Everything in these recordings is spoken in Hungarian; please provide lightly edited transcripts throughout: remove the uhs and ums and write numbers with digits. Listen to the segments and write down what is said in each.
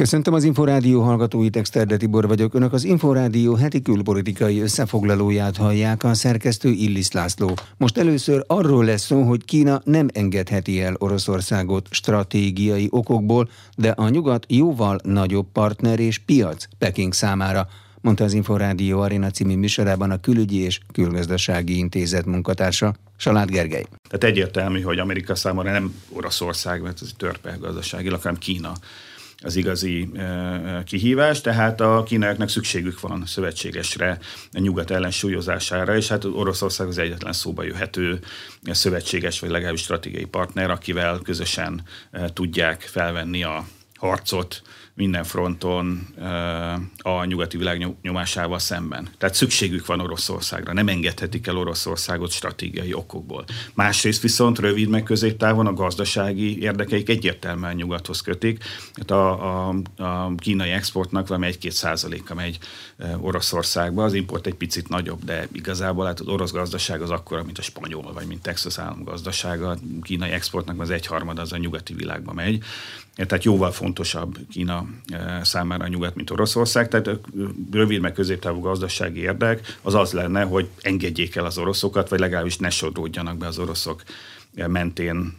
Köszöntöm az Inforádió hallgatóit, Exterde Tibor vagyok. Önök az Inforádió heti külpolitikai összefoglalóját hallják, a szerkesztő Illis László. Most először arról lesz szó, hogy Kína nem engedheti el Oroszországot stratégiai okokból, de a nyugat jóval nagyobb partner és piac Peking számára, mondta az Inforádió Arena című műsorában a Külügyi és Külgazdasági Intézet munkatársa, Salád Gergely. Tehát egyértelmű, hogy Amerika számára nem Oroszország, mert ez törpe gazdaságilag, hanem Kína az igazi kihívás, tehát a kínaiaknak szükségük van szövetségesre, a nyugat ellensúlyozására, és hát Oroszország az egyetlen szóba jöhető szövetséges, vagy legalábbis stratégiai partner, akivel közösen tudják felvenni a harcot minden fronton a nyugati világ nyomásával szemben. Tehát szükségük van Oroszországra, nem engedhetik el Oroszországot stratégiai okokból. Másrészt viszont rövid meg középtávon a gazdasági érdekeik egyértelműen nyugathoz kötik. Hát a kínai exportnak valami 1-2% megy Oroszországba, az import egy picit nagyobb, de igazából hát az orosz gazdaság az akkora, mint a spanyol, vagy mint Texas állam gazdasága. A kínai exportnak az 1/3 az a nyugati világba megy. Tehát jóval fontosabb Kína számára a nyugat, mint Oroszország, tehát rövid meg középtávú gazdasági érdek az az lenne, hogy engedjék el az oroszokat, vagy legalábbis ne sodródjanak be az oroszok mentén,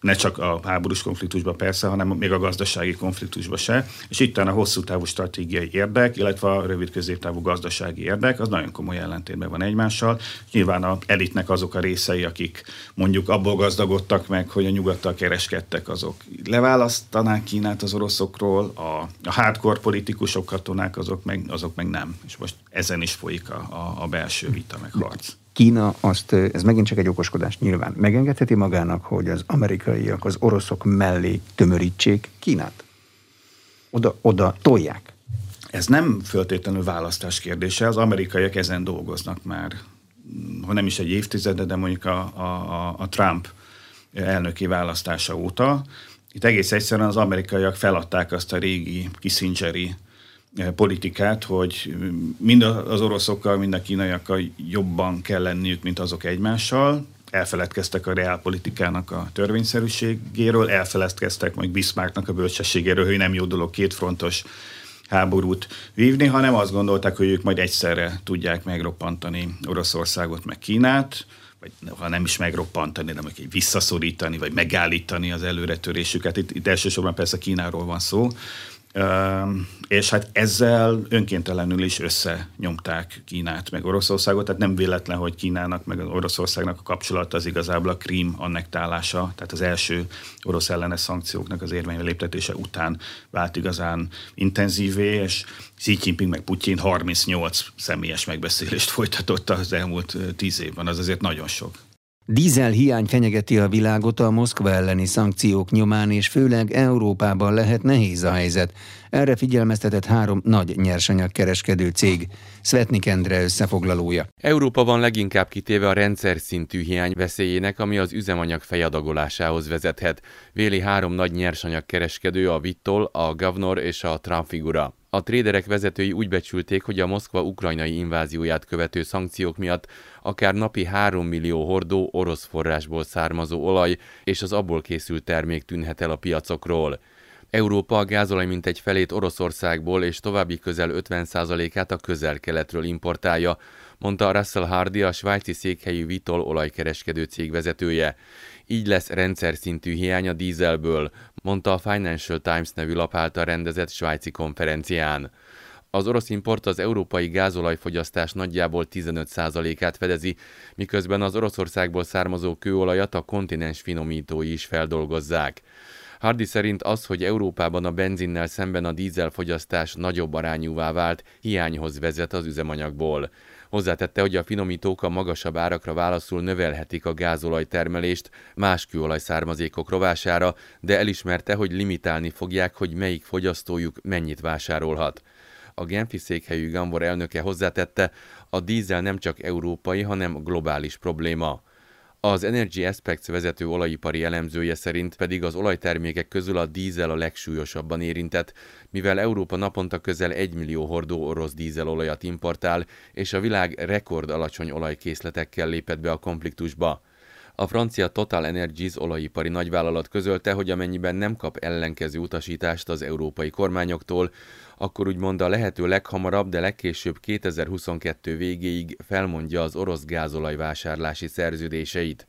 ne csak a háborús konfliktusban persze, hanem még a gazdasági konfliktusban se, és itt a hosszú távú stratégiai érdek, illetve a rövid középtávú gazdasági érdek, az nagyon komoly ellentétben van egymással, és nyilván az elitnek azok a részei, akik mondjuk abból gazdagodtak meg, hogy a nyugattal kereskedtek, azok leválasztanák Kínát az oroszoktól, a hardcore politikusok, katonák, azok meg nem, és most ezen is folyik a belső vita meg harc. Kína azt, ez megint csak egy okoskodás nyilván, megengedheti magának, hogy az amerikaiak az oroszok mellé tömörítsék Kínát? Oda tolják? Ez nem feltétlenül választás kérdése, az amerikaiak ezen dolgoznak már, ha nem is egy évtizede, de mondjuk a Trump elnöki választása óta. Itt egész egyszerűen az amerikaiak feladták azt a régi Kissingeri politikát, hogy mind az oroszokkal, mind a kínaiakkal jobban kell lenniük, mint azok egymással. Elfeledkeztek a reálpolitikának a törvényszerűségéről, elfeledkeztek majd Bismarcknak a bölcsességéről, hogy nem jó dolog két frontos háborút vívni, hanem azt gondolták, hogy ők majd egyszerre tudják megroppantani Oroszországot, meg Kínát, vagy ha nem is megroppantani, de mondjuk visszaszorítani, vagy megállítani az előretörésüket. Itt elsősorban persze Kínáról van szó, és hát ezzel önkéntelenül is összenyomták Kínát meg Oroszországot, tehát nem véletlen, hogy Kínának meg Oroszországnak a kapcsolata az igazából a Krím annektálása, tehát az első orosz ellenes szankcióknak az érvénybe léptetése után vált igazán intenzívé, és Xi Jinping meg Putyin 38 személyes megbeszélést folytatott az elmúlt 10 évben, az azért nagyon sok. Dízel hiány fenyegeti a világot a Moszkva elleni szankciók nyomán, és főleg Európában lehet nehéz a helyzet. Erre figyelmeztetett 3 nagy nyersanyagkereskedő cég. Svetnik Endre összefoglalója. Európa van leginkább kitéve a rendszer szintű hiány veszélyének, ami az üzemanyag fejadagolásához vezethet. Véli 3 nagy nyersanyagkereskedő, a Vitol, a Gavnor és a Transfigura. A tréderek vezetői úgy becsülték, hogy a Moszkva ukrajnai invázióját követő szankciók miatt akár napi 3 millió hordó orosz forrásból származó olaj és az abból készült termék tűnhet el a piacokról. Európa a gázolaj mintegy felét Oroszországból és további közel 50%-át a közel-keletről importálja, mondta Russell Hardy, a svájci székhelyű Vitol olajkereskedő cég vezetője. Így lesz rendszer szintű hiány a dízelből, mondta a Financial Times nevű lap által rendezett svájci konferencián. Az orosz import az európai gázolajfogyasztás nagyjából 15%-át fedezi, miközben az Oroszországból származó kőolajat a kontinens finomítói is feldolgozzák. Hardy szerint az, hogy Európában a benzinnel szemben a dízelfogyasztás nagyobb arányúvá vált, hiányhoz vezet az üzemanyagból. Hozzátette, hogy a finomítók a magasabb árakra válaszul növelhetik a gázolajtermelést más kőolajszármazékok rovására, de elismerte, hogy limitálni fogják, hogy melyik fogyasztójuk mennyit vásárolhat. A genfi székhelyű Gambor elnöke hozzátette, a dízel nem csak európai, hanem globális probléma. Az Energy Aspects vezető olajipari elemzője szerint pedig az olajtermékek közül a dízel a legsúlyosabban érintett, mivel Európa naponta közel 1 millió hordó orosz dízelolajat importál, és a világ rekord alacsony olajkészletekkel lépett be a konfliktusba. A francia Total Energies olajipari nagyvállalat közölte, hogy amennyiben nem kap ellenkező utasítást az európai kormányoktól, akkor úgymond a lehető leghamarabb, de legkésőbb 2022 végéig felmondja az orosz gázolaj vásárlási szerződéseit.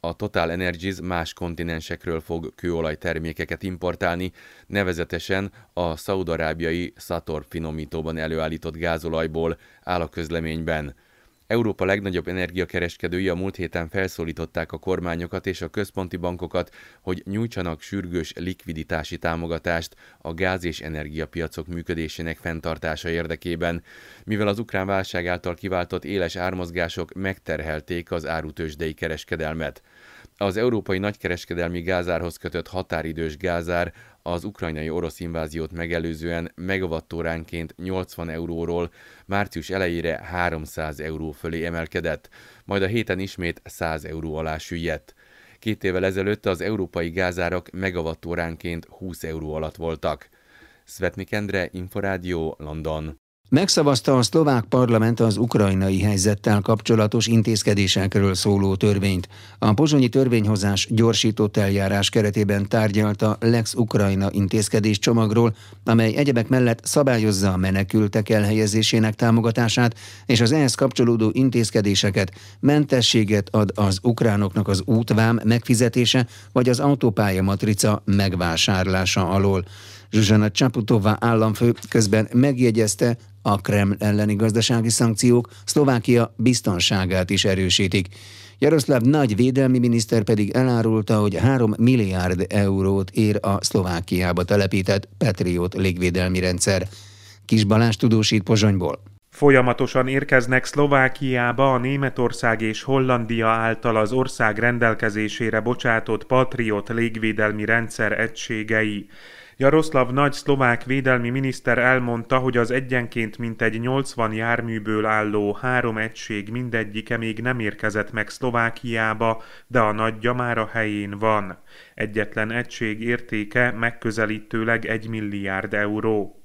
A Total Energies más kontinensekről fog kőolajtermékeket importálni, nevezetesen a szaúd-arábiai SATORP finomítóban előállított gázolajból, áll a közleményben. Európa legnagyobb energiakereskedői a múlt héten felszólították a kormányokat és a központi bankokat, hogy nyújtsanak sürgős likviditási támogatást a gáz- és energiapiacok működésének fenntartása érdekében, mivel az ukrán válság által kiváltott éles ármozgások megterhelték az árutőzsdei kereskedelmet. Az európai nagykereskedelmi gázárhoz kötött határidős gázár az ukrajnai orosz inváziót megelőzően megawattóránként 80 euróról március elejére 300 euró fölé emelkedett, majd a héten ismét 100 euró alá süllyedt. 2 évvel ezelőtt az európai gázárak megawattóránként 20 euró alatt voltak. Svetnik Endre, Inforádió, London. Megszavazta a szlovák parlament az ukrajnai helyzettel kapcsolatos intézkedésekről szóló törvényt. A pozsonyi törvényhozás gyorsított eljárás keretében tárgyalt a Lex Ukrajna intézkedés csomagról, amely egyebek mellett szabályozza a menekültek elhelyezésének támogatását, és az ehhez kapcsolódó intézkedéseket, mentességet ad az ukránoknak az útvám megfizetése vagy az autópályamatrica megvásárlása alól. Zuzana Čaputová államfő közben megjegyezte, a Kreml elleni gazdasági szankciók Szlovákia biztonságát is erősítik. Jaroslav Nagy védelmi miniszter pedig elárulta, hogy 3 milliárd eurót ér a Szlovákiába telepített Patriot légvédelmi rendszer. Kis Balázs tudósít Pozsonyból. Folyamatosan érkeznek Szlovákiába a Németország és Hollandia által az ország rendelkezésére bocsátott Patriot légvédelmi rendszer egységei. Jaroszlav Nagy szlovák védelmi miniszter elmondta, hogy az egyenként mintegy 80 járműből álló 3 egység mindegyike még nem érkezett meg Szlovákiába, de a nagyja már a helyén van. Egyetlen egység értéke megközelítőleg 1 milliárd euró.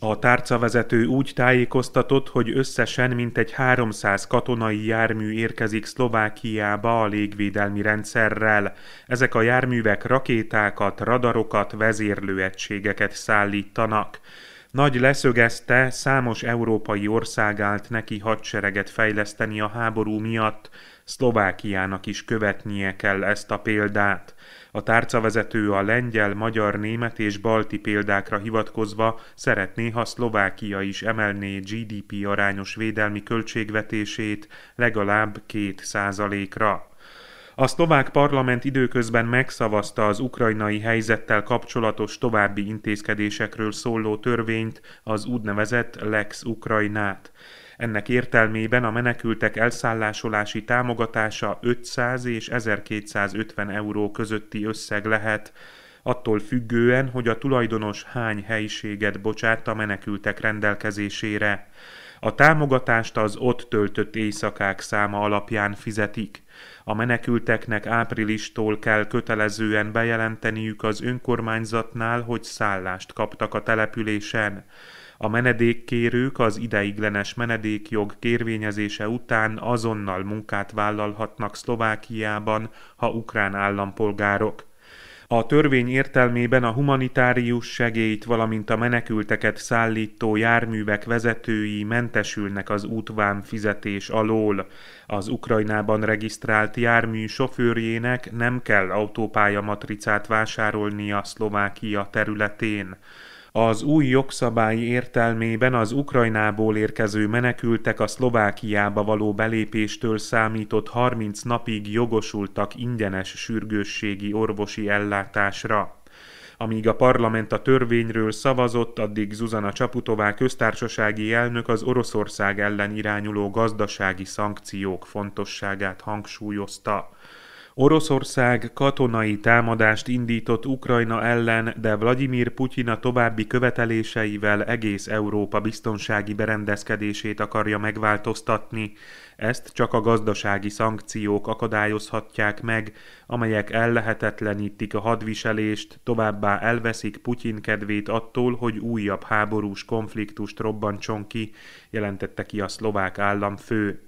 A tárcavezető úgy tájékoztatott, hogy összesen mintegy 300 katonai jármű érkezik Szlovákiába a légvédelmi rendszerrel. Ezek a járművek rakétákat, radarokat, vezérlőegységeket szállítanak. Nagy leszögezte, számos európai ország állt neki hadsereget fejleszteni a háború miatt. Szlovákiának is követnie kell ezt a példát. A tárcavezető a lengyel, magyar, német és balti példákra hivatkozva szeretné, ha Szlovákia is emelné GDP arányos védelmi költségvetését legalább 2%-ra. A szlovák parlament időközben megszavazta az ukrajnai helyzettel kapcsolatos további intézkedésekről szóló törvényt, az úgynevezett Lex Ukrajnát. Ennek értelmében a menekültek elszállásolási támogatása 500 és 1250 euró közötti összeg lehet, attól függően, hogy a tulajdonos hány helyiséget bocsát a menekültek rendelkezésére. A támogatást az ott töltött éjszakák száma alapján fizetik. A menekülteknek áprilistól kell kötelezően bejelenteniük az önkormányzatnál, hogy szállást kaptak a településen. A menedékkérők az ideiglenes menedékjog kérvényezése után azonnal munkát vállalhatnak Szlovákiában, ha ukrán állampolgárok. A törvény értelmében a humanitárius segélyt, valamint a menekülteket szállító járművek vezetői mentesülnek az útvám fizetés alól. Az Ukrajnában regisztrált jármű sofőrjének nem kell autópályamatricát vásárolnia Szlovákia területén. Az új jogszabály értelmében az Ukrajnából érkező menekültek a Szlovákiába való belépéstől számított 30 napig jogosultak ingyenes sürgősségi orvosi ellátásra. Amíg a parlament a törvényről szavazott, addig Zuzana Čaputová köztársasági elnök az Oroszország ellen irányuló gazdasági szankciók fontosságát hangsúlyozta. Oroszország katonai támadást indított Ukrajna ellen, de Vlagyimir Putyin a további követeléseivel egész Európa biztonsági berendezkedését akarja megváltoztatni. Ezt csak a gazdasági szankciók akadályozhatják meg, amelyek ellehetetlenítik a hadviselést, továbbá elveszik Putyin kedvét attól, hogy újabb háborús konfliktust robbantson ki, jelentette ki a szlovák államfő.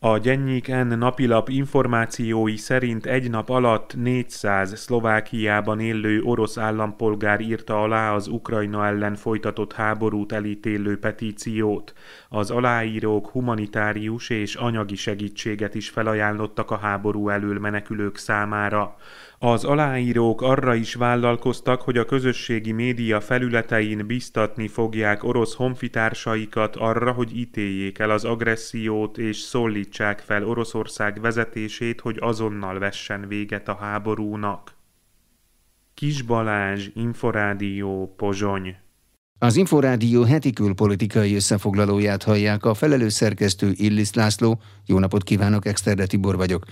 A Gyennyik N. napilap információi szerint egy nap alatt 400 Szlovákiában élő orosz állampolgár írta alá az Ukrajna ellen folytatott háborút elítélő petíciót. Az aláírók humanitárius és anyagi segítséget is felajánlottak a háború elől menekülők számára. Az aláírók arra is vállalkoztak, hogy a közösségi média felületein biztatni fogják orosz honfitársaikat arra, hogy ítéljék el az agressziót és szólítsák fel Oroszország vezetését, hogy azonnal vessen véget a háborúnak. Kis Balázs, Inforádió, Pozsony. Az Inforádió heti külpolitikai összefoglalóját hallják, a felelős szerkesztő Illis László. Jó napot kívánok, Exterde Tibor vagyok.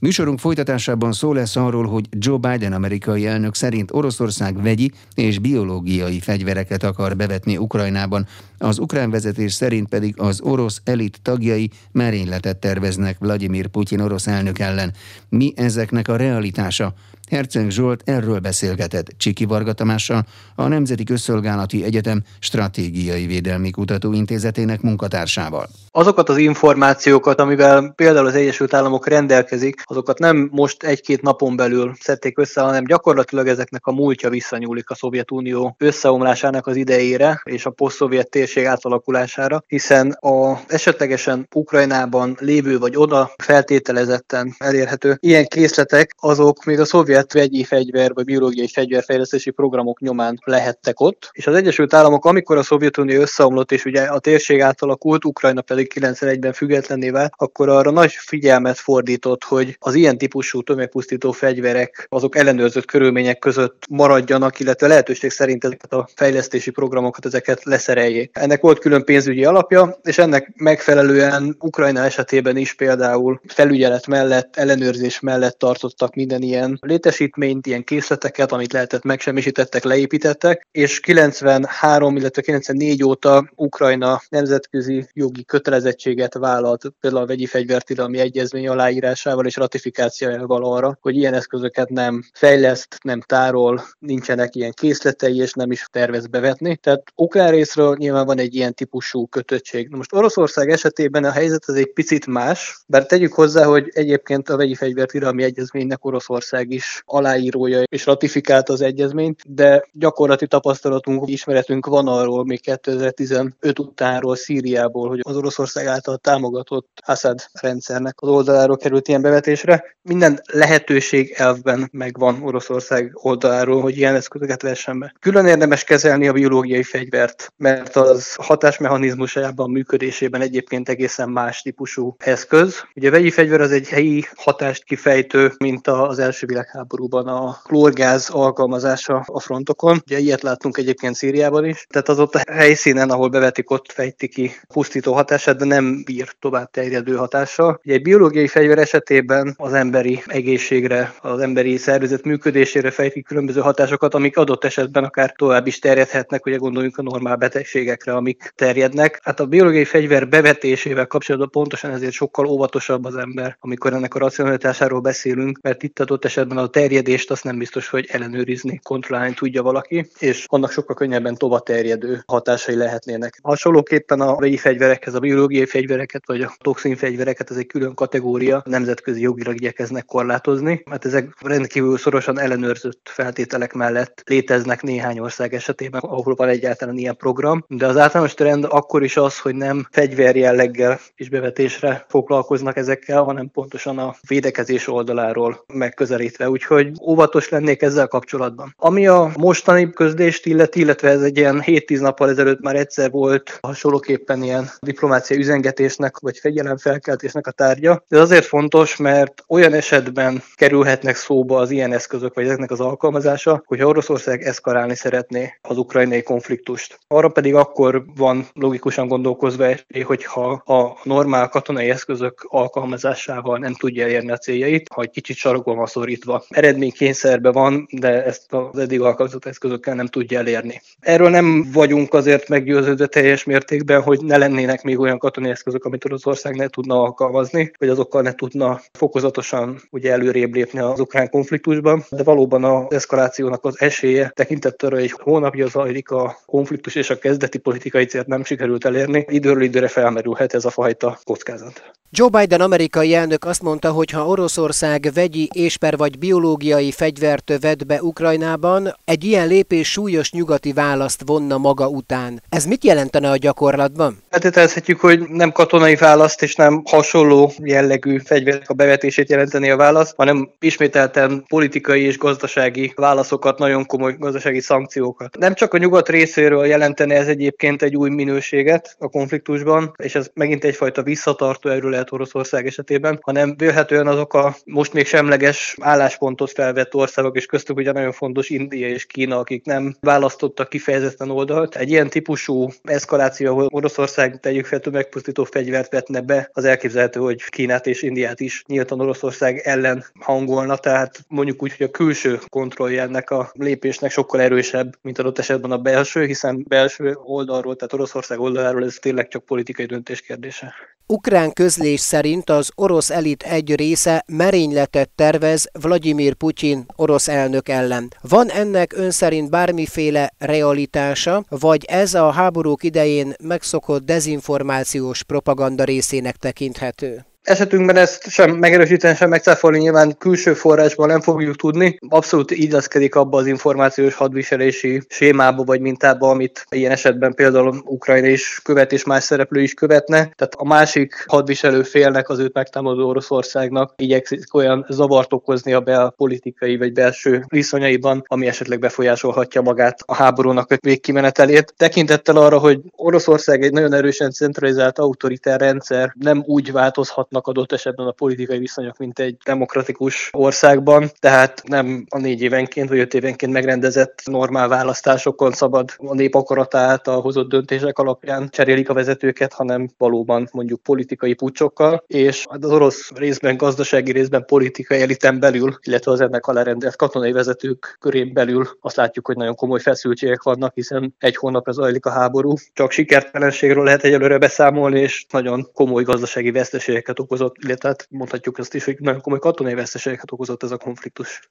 Műsorunk folytatásában szó lesz arról, hogy Joe Biden amerikai elnök szerint Oroszország vegyi és biológiai fegyvereket akar bevetni Ukrajnában, az ukrán vezetés szerint pedig az orosz elit tagjai merényletet terveznek Vlagyimir Putyin orosz elnök ellen. Mi ezeknek a realitása? Herceng Zsolt erről beszélgetett Csiki Varga Tamással, a Nemzeti Közszolgálati Egyetem Stratégiai Védelmi Kutató Intézetének munkatársával. Azokat az információkat, amivel például az Egyesült Államok rendelkezik, azokat nem most egy-két napon belül szedték össze, hanem gyakorlatilag ezeknek a múltja visszanyúlik a Szovjetunió összeomlásának az idejére és a posztszovjet térség átalakulására, hiszen az esetlegesen Ukrajnában lévő vagy oda feltételezetten elérhető ilyen készletek, azok még a szovjet vegyi fegyver vagy biológiai fegyverfejlesztési programok nyomán lehettek ott. És az Egyesült Államok, amikor a Szovjetunió összeomlott, és ugye a térség átalakult, Ukrajna pedig 91-ben függetlenné vált, akkor arra nagy figyelmet fordított, hogy az ilyen típusú tömegpusztító fegyverek azok ellenőrzött körülmények között maradjanak, illetve lehetőség szerint ezeket a fejlesztési programokat ezeket leszereljék. Ennek volt külön pénzügyi alapja, és ennek megfelelően Ukrajna esetében is például felügyelet mellett, ellenőrzés mellett tartottak minden ilyen létesítményt, ilyen készleteket, amit lehetett megsemmisítettek, leépítettek, és 93, illetve 94 óta Ukrajna nemzetközi jogi kötelezettséget vállalt, például a vegyi fegyvertilalmi egyezmény aláírásával és ratifikációjával arra, hogy ilyen eszközöket nem fejleszt, nem tárol, nincsenek ilyen készletei, és nem is tervez bevetni. Tehát ukrán részről nyilván van egy ilyen típusú kötöttség. Na most Oroszország esetében a helyzet az egy picit más, bár tegyük hozzá, hogy egyébként a vegyi fegyvertilalmi egyezménynek Oroszország is aláírója és ratifikált az egyezményt, de gyakorlati tapasztalatunk, ismeretünk van arról még 2015 utánról Szíriából, hogy az Oroszország által támogatott Assad rendszernek az oldaláról került ilyen bevetésre. Minden lehetőség elvben megvan Oroszország oldaláról, hogy ilyen eszközöket vessen be. Külön érdemes kezelni a biológiai fegyvert, mert az hatásmechanizmusában, működésében egyébként egészen más típusú eszköz. Ugye a vegyi fegyver az egy helyi hatást kifejtő, mint az első világháborúban a klórgáz alkalmazása a frontokon. Ugye ilyet láttunk egyébként Szíriában is. Tehát az ott a helyszínen, ahol bevetik, ott fejti ki pusztító hatását, de nem bír tovább terjedő hatással. Ugye egy biológiai fegyver esetében az emberi egészségre, az emberi szervezet működésére fejtik különböző hatásokat, amik adott esetben akár tovább is terjedhetnek, ugye gondoljunk a normál betegségekre, amik terjednek. Hát a biológiai fegyver bevetésével kapcsolatban pontosan ezért sokkal óvatosabb az ember, amikor ennek a racionalitásáról beszélünk, mert itt adott esetben a terjedést azt nem biztos, hogy ellenőrizni, kontrollálni tudja valaki, és annak sokkal könnyebben tovább terjedő hatásai lehetnének. Hasonlóképpen a vegyi fegyverekhez, a biológiai fegyvereket vagy a toxin fegyvereket, ez egy külön kategória, nemzetközi jogilag igyekeznek korlátozni, mert ezek rendkívül szorosan ellenőrzött feltételek mellett léteznek néhány ország esetében, ahol van egyáltalán ilyen program, de az általános trend akkor is az, hogy nem fegyver jelleggel és bevetésre foglalkoznak ezekkel, hanem pontosan a védekezés oldaláról megközelítve. úgyhogy óvatos lennék ezzel kapcsolatban. Ami a mostani közlést illeti, illetve ez egy ilyen 7-10 nappal ezelőtt már egyszer volt hasonlóképpen ilyen diplomáciai üzengetésnek, vagy fegyelemfelkeltésnek a tárgya. Ez azért fontos, mert olyan esetben kerülhetnek szóba az ilyen eszközök, vagy ezeknek az alkalmazása, hogyha Oroszország eszkalálni szeretné az ukrajnai konfliktust. Arra pedig akkor van logikusan gondolkozva esély, hogyha a normál katonai eszközök alkalmazásával nem tudja elérni a céljait, ha egy kicsit sarokban van szorítva. Eredménykényszerben van, de ezt az eddig alkalmazott eszközökkel nem tudja elérni. Erről nem vagyunk azért meggyőződve teljes mértékben, hogy ne lennének még olyan katonai eszközök, amit Oroszország ne tudna alkalmazni, vagy azokkal ne tudna fokozatosan ugye előrébb lépni az ukrán konfliktusban, de valóban az eszkalációnak az esélye tekintettel, hogy egy hónapja zajlik a konfliktus és a kezdeti politikai célt nem sikerült elérni, időről időre felmerülhet ez a fajta kockázat. Joe Biden amerikai elnök azt mondta, hogy ha Oroszország vegyi, ésper vagy biológiai fegyvert vet be Ukrajnában, egy ilyen lépés súlyos nyugati választ vonna maga után. Ez mit jelentene a gyakorlatban? Feltételezhetjük, hogy nem katonai választ és nem hasonló jellegű fegyverek a bevetését jelenteni a válasz, hanem ismételten politikai és gazdasági válaszokat, nagyon komoly gazdasági szankciókat. Nem csak a nyugat részéről jelentene ez egyébként egy új minőséget a konfliktusban, és ez megint egyfajta visszatartó erő lehet Oroszország esetében, hanem vélhetően azok a most még semleges álláspontot felvett országok, és köztük ugye nagyon fontos India és Kína, akik nem választottak kifejezetten oldalt. Egy ilyen típusú eszkaláció, ahol Oroszország tegyük fel tömegpusztító fegyvert vetne be, az elképzelhető, hogy Kínát és Indiát is nyíltan Oroszország ellen hangolna, tehát mondjuk úgy, hogy a külső kontrollja ennek a lépésnek sokkal erősebb, mint adott esetben a belső, hiszen belső oldalról, tehát Oroszország oldaláról ez tényleg csak politikai döntés kérdése. Ukrán közlés szerint az orosz elit egy része merényletet tervez Vladimir Putyin orosz elnök ellen. Van ennek ön szerint bármiféle realitása, vagy ez a háborúk idején megszokott dezinformációs propaganda részének tekinthető? Esetünkben ezt sem megerősíteni, sem megcáfolni nyilván külső forrásban nem fogjuk tudni. Abszolút illeszkedik abba az információs hadviselési sémába vagy mintába, amit ilyen esetben például Ukrajna is követ és más szereplő is követne. Tehát a másik hadviselő félnek, az őt megtámadó Oroszországnak igyekszik olyan zavart okoznia belpolitikai vagy belső viszonyaiban, ami esetleg befolyásolhatja magát a háborúnak a végkimenetelét. Tekintettel arra, hogy Oroszország egy nagyon erősen centralizált autoritár rendszer, nem úgy változhat adott esetben a politikai viszonyok, mint egy demokratikus országban, tehát nem a 4 évenként vagy 5 évenként megrendezett normál választásokon szabad a nép akarata által hozott döntések alapján cserélik a vezetőket, hanem valóban mondjuk politikai pucsokkal, és az orosz részben gazdasági, részben politikai eliten belül, illetve az ennek alárendelt katonai vezetők körén belül azt látjuk, hogy nagyon komoly feszültségek vannak, hiszen egy hónapra zajlik a háború, csak sikertelenségről lehet egyelőre beszámolni, és nagyon komoly gazdasági veszteségeket okozott, illetve mondhatjuk azt is, hogy nagyon komoly katonai veszteségeket okozott ez a konfliktus.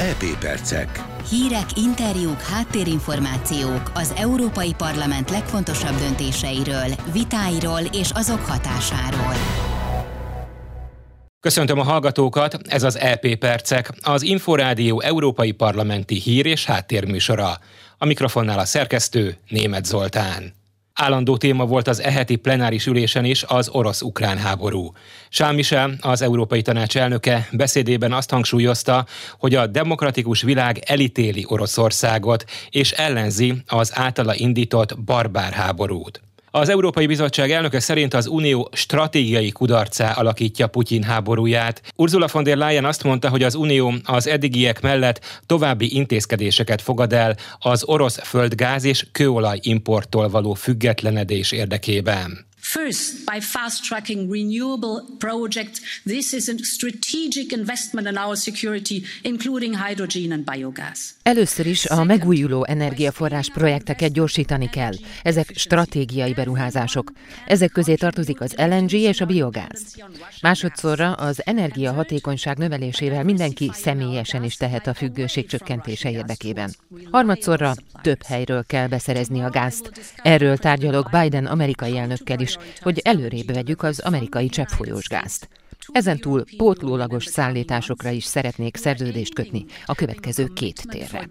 EP percek. Hírek, interjúk, háttérinformációk az Európai Parlament legfontosabb döntéseiről, vitáiról és azok hatásáról. Köszöntöm a hallgatókat, ez az EP percek, az Inforádió Európai Parlamenti hír- és háttérműsora. A mikrofonnál a szerkesztő Németh Zoltán. Állandó téma volt az e heti plenáris ülésen is az orosz-ukrán háború. Sámisel, az Európai Tanács elnöke beszédében azt hangsúlyozta, hogy a demokratikus világ elítéli Oroszországot és ellenzi az általa indított barbár háborút. Az Európai Bizottság elnöke szerint az Unió stratégiai kudarcá alakítja Putyin háborúját. Ursula von der Leyen azt mondta, hogy az Unió az eddigiek mellett további intézkedéseket fogad el az orosz földgáz és kőolaj importtól való függetlenedés érdekében. First, by fast-tracking renewable projects, this is a strategic investment in our security, including hydrogen and biogas. Először is a megújuló energiaforrás projekteket gyorsítani kell. Ezek stratégiai beruházások. Ezek közé tartozik az LNG és a biogáz. Másodszorra az energiahatékonyság növelésével mindenki személyesen is tehet a függőség csökkentése érdekében. Harmadszorra több helyről kell beszerezni a gázt. Erről tárgyalok Biden amerikai elnökkel is, hogy előrébb vegyük az amerikai cseppfolyós gázt. Ezentúl pótlólagos szállításokra is szeretnék szerződést kötni a következő 2 térre.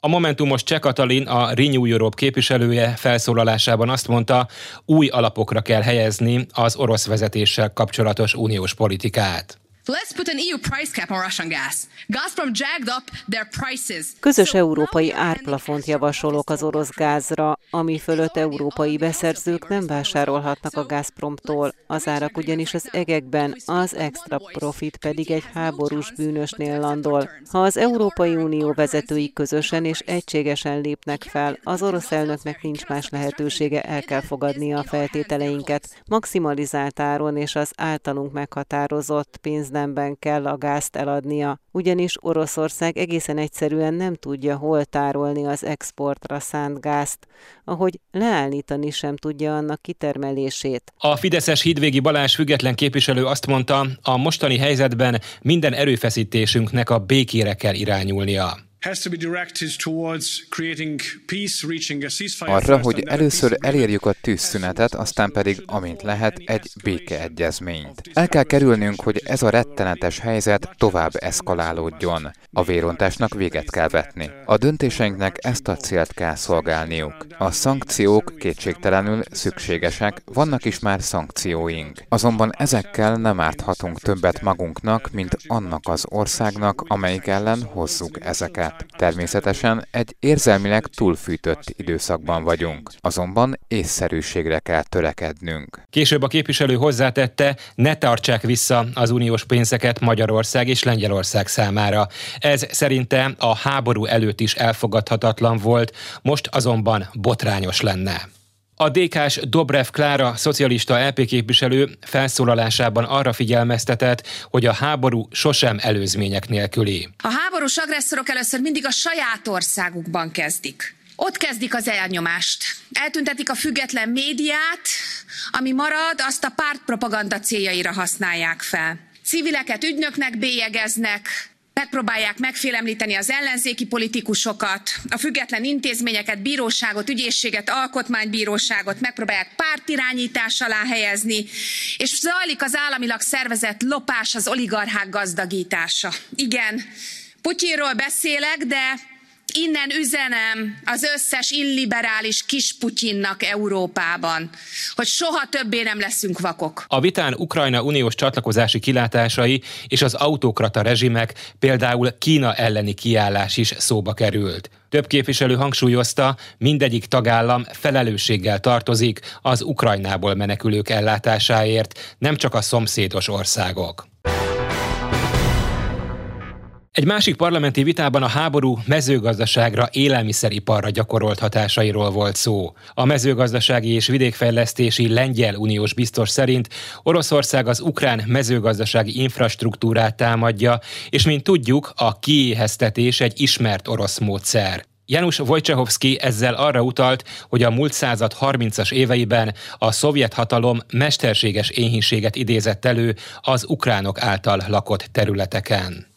A Momentumos Cseh Katalin, a Renew Europe képviselője felszólalásában azt mondta, új alapokra kell helyezni az orosz vezetéssel kapcsolatos uniós politikát. Let's put an EU price cap on Russian gas. Gazprom jacked up their prices. Közös európai árplafont javasolok az orosz gázra, ami fölött európai beszerzők nem vásárolhatnak a Gazpromtól. Az árak ugyanis az egekben, az extra profit pedig egy háborús bűnösnél landol. Ha az Európai Unió vezetői közösen és egységesen lépnek fel, az orosz elnöknek nincs más lehetősége, el kell fogadnia a feltételeinket. Maximalizált áron és az általunk meghatározott pénz nemben kell a gázt eladnia, ugyanis Oroszország egészen egyszerűen nem tudja hol tárolni az exportra szánt gázt, ahogy leállítani sem tudja annak kitermelését. A fideszes Hídvégi Balázs független képviselő azt mondta, a mostani helyzetben minden erőfeszítésünknek a békére kell irányulnia. Arra, hogy először elérjük a tűzszünetet, aztán pedig, amint lehet, egy békeegyezményt. El kell kerülnünk, hogy ez a rettenetes helyzet tovább eszkalálódjon. A vérontásnak véget kell vetni. A döntéseinknek ezt a célt kell szolgálniuk. A szankciók kétségtelenül szükségesek, vannak is már szankcióink. Azonban ezekkel nem árthatunk többet magunknak, mint annak az országnak, amelyik ellen hozzuk ezeket. Természetesen egy érzelmileg túlfűtött időszakban vagyunk, azonban észszerűségre kell törekednünk. Később a képviselő hozzátette, ne tartsák vissza az uniós pénzeket Magyarország és Lengyelország számára. Ez szerinte a háború előtt is elfogadhatatlan volt, most azonban botrányos lenne. A DK-s Dobrev Klára, szocialista LP képviselő felszólalásában arra figyelmeztetett, hogy a háború sosem előzmények nélküli. A háborús agresszorok először mindig a saját országukban kezdik. Ott kezdik az elnyomást. Eltüntetik a független médiát, ami marad, azt a pártpropaganda céljaira használják fel. Civileket ügynöknek bélyegeznek, megpróbálják megfélemlíteni az ellenzéki politikusokat, a független intézményeket, bíróságot, ügyészséget, alkotmánybíróságot, megpróbálják pártirányítás alá helyezni, és zajlik az államilag szervezett lopás, az oligarchák gazdagítása. Igen, Putyinról beszélek, de innen üzenem az összes illiberális kisputyinnak Európában, hogy soha többé nem leszünk vakok. A vitán Ukrajna uniós csatlakozási kilátásai és az autokrata rezsimek, például Kína elleni kiállás is szóba került. Több képviselő hangsúlyozta, mindegyik tagállam felelősséggel tartozik az Ukrajnából menekülők ellátásáért, nem csak a szomszédos országok. Egy másik parlamenti vitában a háború mezőgazdaságra, élelmiszeriparra gyakorolt hatásairól volt szó. A mezőgazdasági és vidékfejlesztési lengyel uniós biztos szerint Oroszország az ukrán mezőgazdasági infrastruktúrát támadja, és mint tudjuk, a kiéheztetés egy ismert orosz módszer. Janusz Wojciechowski ezzel arra utalt, hogy a múlt század 30-as éveiben a szovjet hatalom mesterséges éhínséget idézett elő az ukránok által lakott területeken.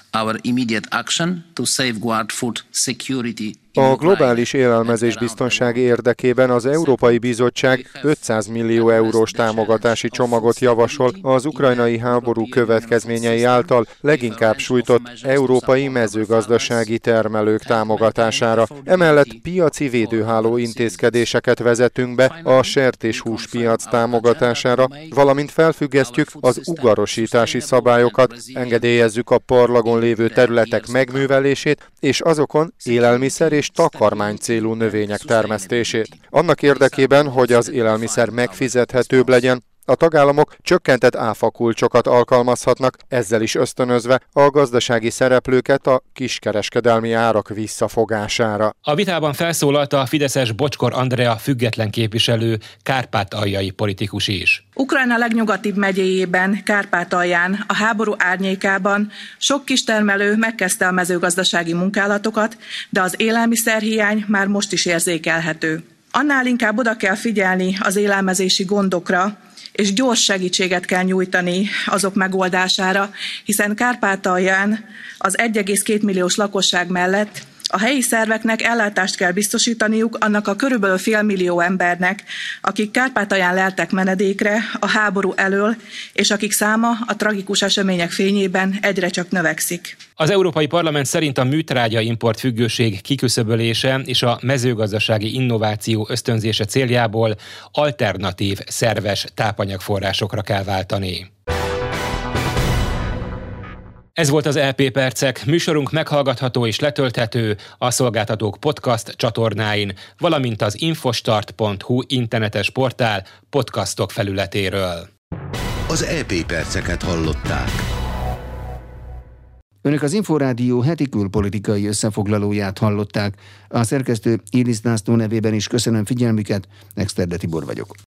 A globális élelmezés biztonsági érdekében az Európai Bizottság 500 millió eurós támogatási csomagot javasol az ukrajnai háború következményei által leginkább sújtott európai mezőgazdasági termelők támogatására. Emellett piaci védőháló intézkedéseket vezetünk be a sertéshús piac támogatására, valamint felfüggesztjük az ugarosítási szabályokat, engedélyezzük a parlagon lévő területek megművelését és azokon élelmiszer és takarmány célú növények termesztését. Annak érdekében, hogy az élelmiszer megfizethetőbb legyen, a tagállamok csökkentett áfakulcsokat alkalmazhatnak, ezzel is ösztönözve a gazdasági szereplőket a kiskereskedelmi árak visszafogására. A vitában felszólalt a fideszes Bocskor Andrea független képviselő, kárpátaljai politikus is. Ukrajna legnyugatibb megyéjében, Kárpátalján, a háború árnyékában sok kistermelő megkezdte a mezőgazdasági munkálatokat, de az élelmiszerhiány már most is érzékelhető. Annál inkább oda kell figyelni az élelmezési gondokra, és gyors segítséget kell nyújtani azok megoldására, hiszen Kárpátalján az 1,2 milliós lakosság mellett a helyi szerveknek ellátást kell biztosítaniuk annak a körülbelül félmillió embernek, akik Kárpátalján leltek menedékre a háború elől, és akik száma a tragikus események fényében egyre csak növekszik. Az Európai Parlament szerint a műtrágya import függőség kiküszöbölése és a mezőgazdasági innováció ösztönzése céljából alternatív, szerves tápanyagforrásokra kell váltani. Ez volt az LP Percek, műsorunk meghallgatható és letölthető a Szolgáltatók Podcast csatornáin, valamint az infostart.hu internetes portál podcastok felületéről. Az LP Perceket hallották. Önök az Inforádió heti külpolitikai összefoglalóját hallották. A szerkesztő Illis László nevében is köszönöm figyelmüket, Exterde Tibor vagyok.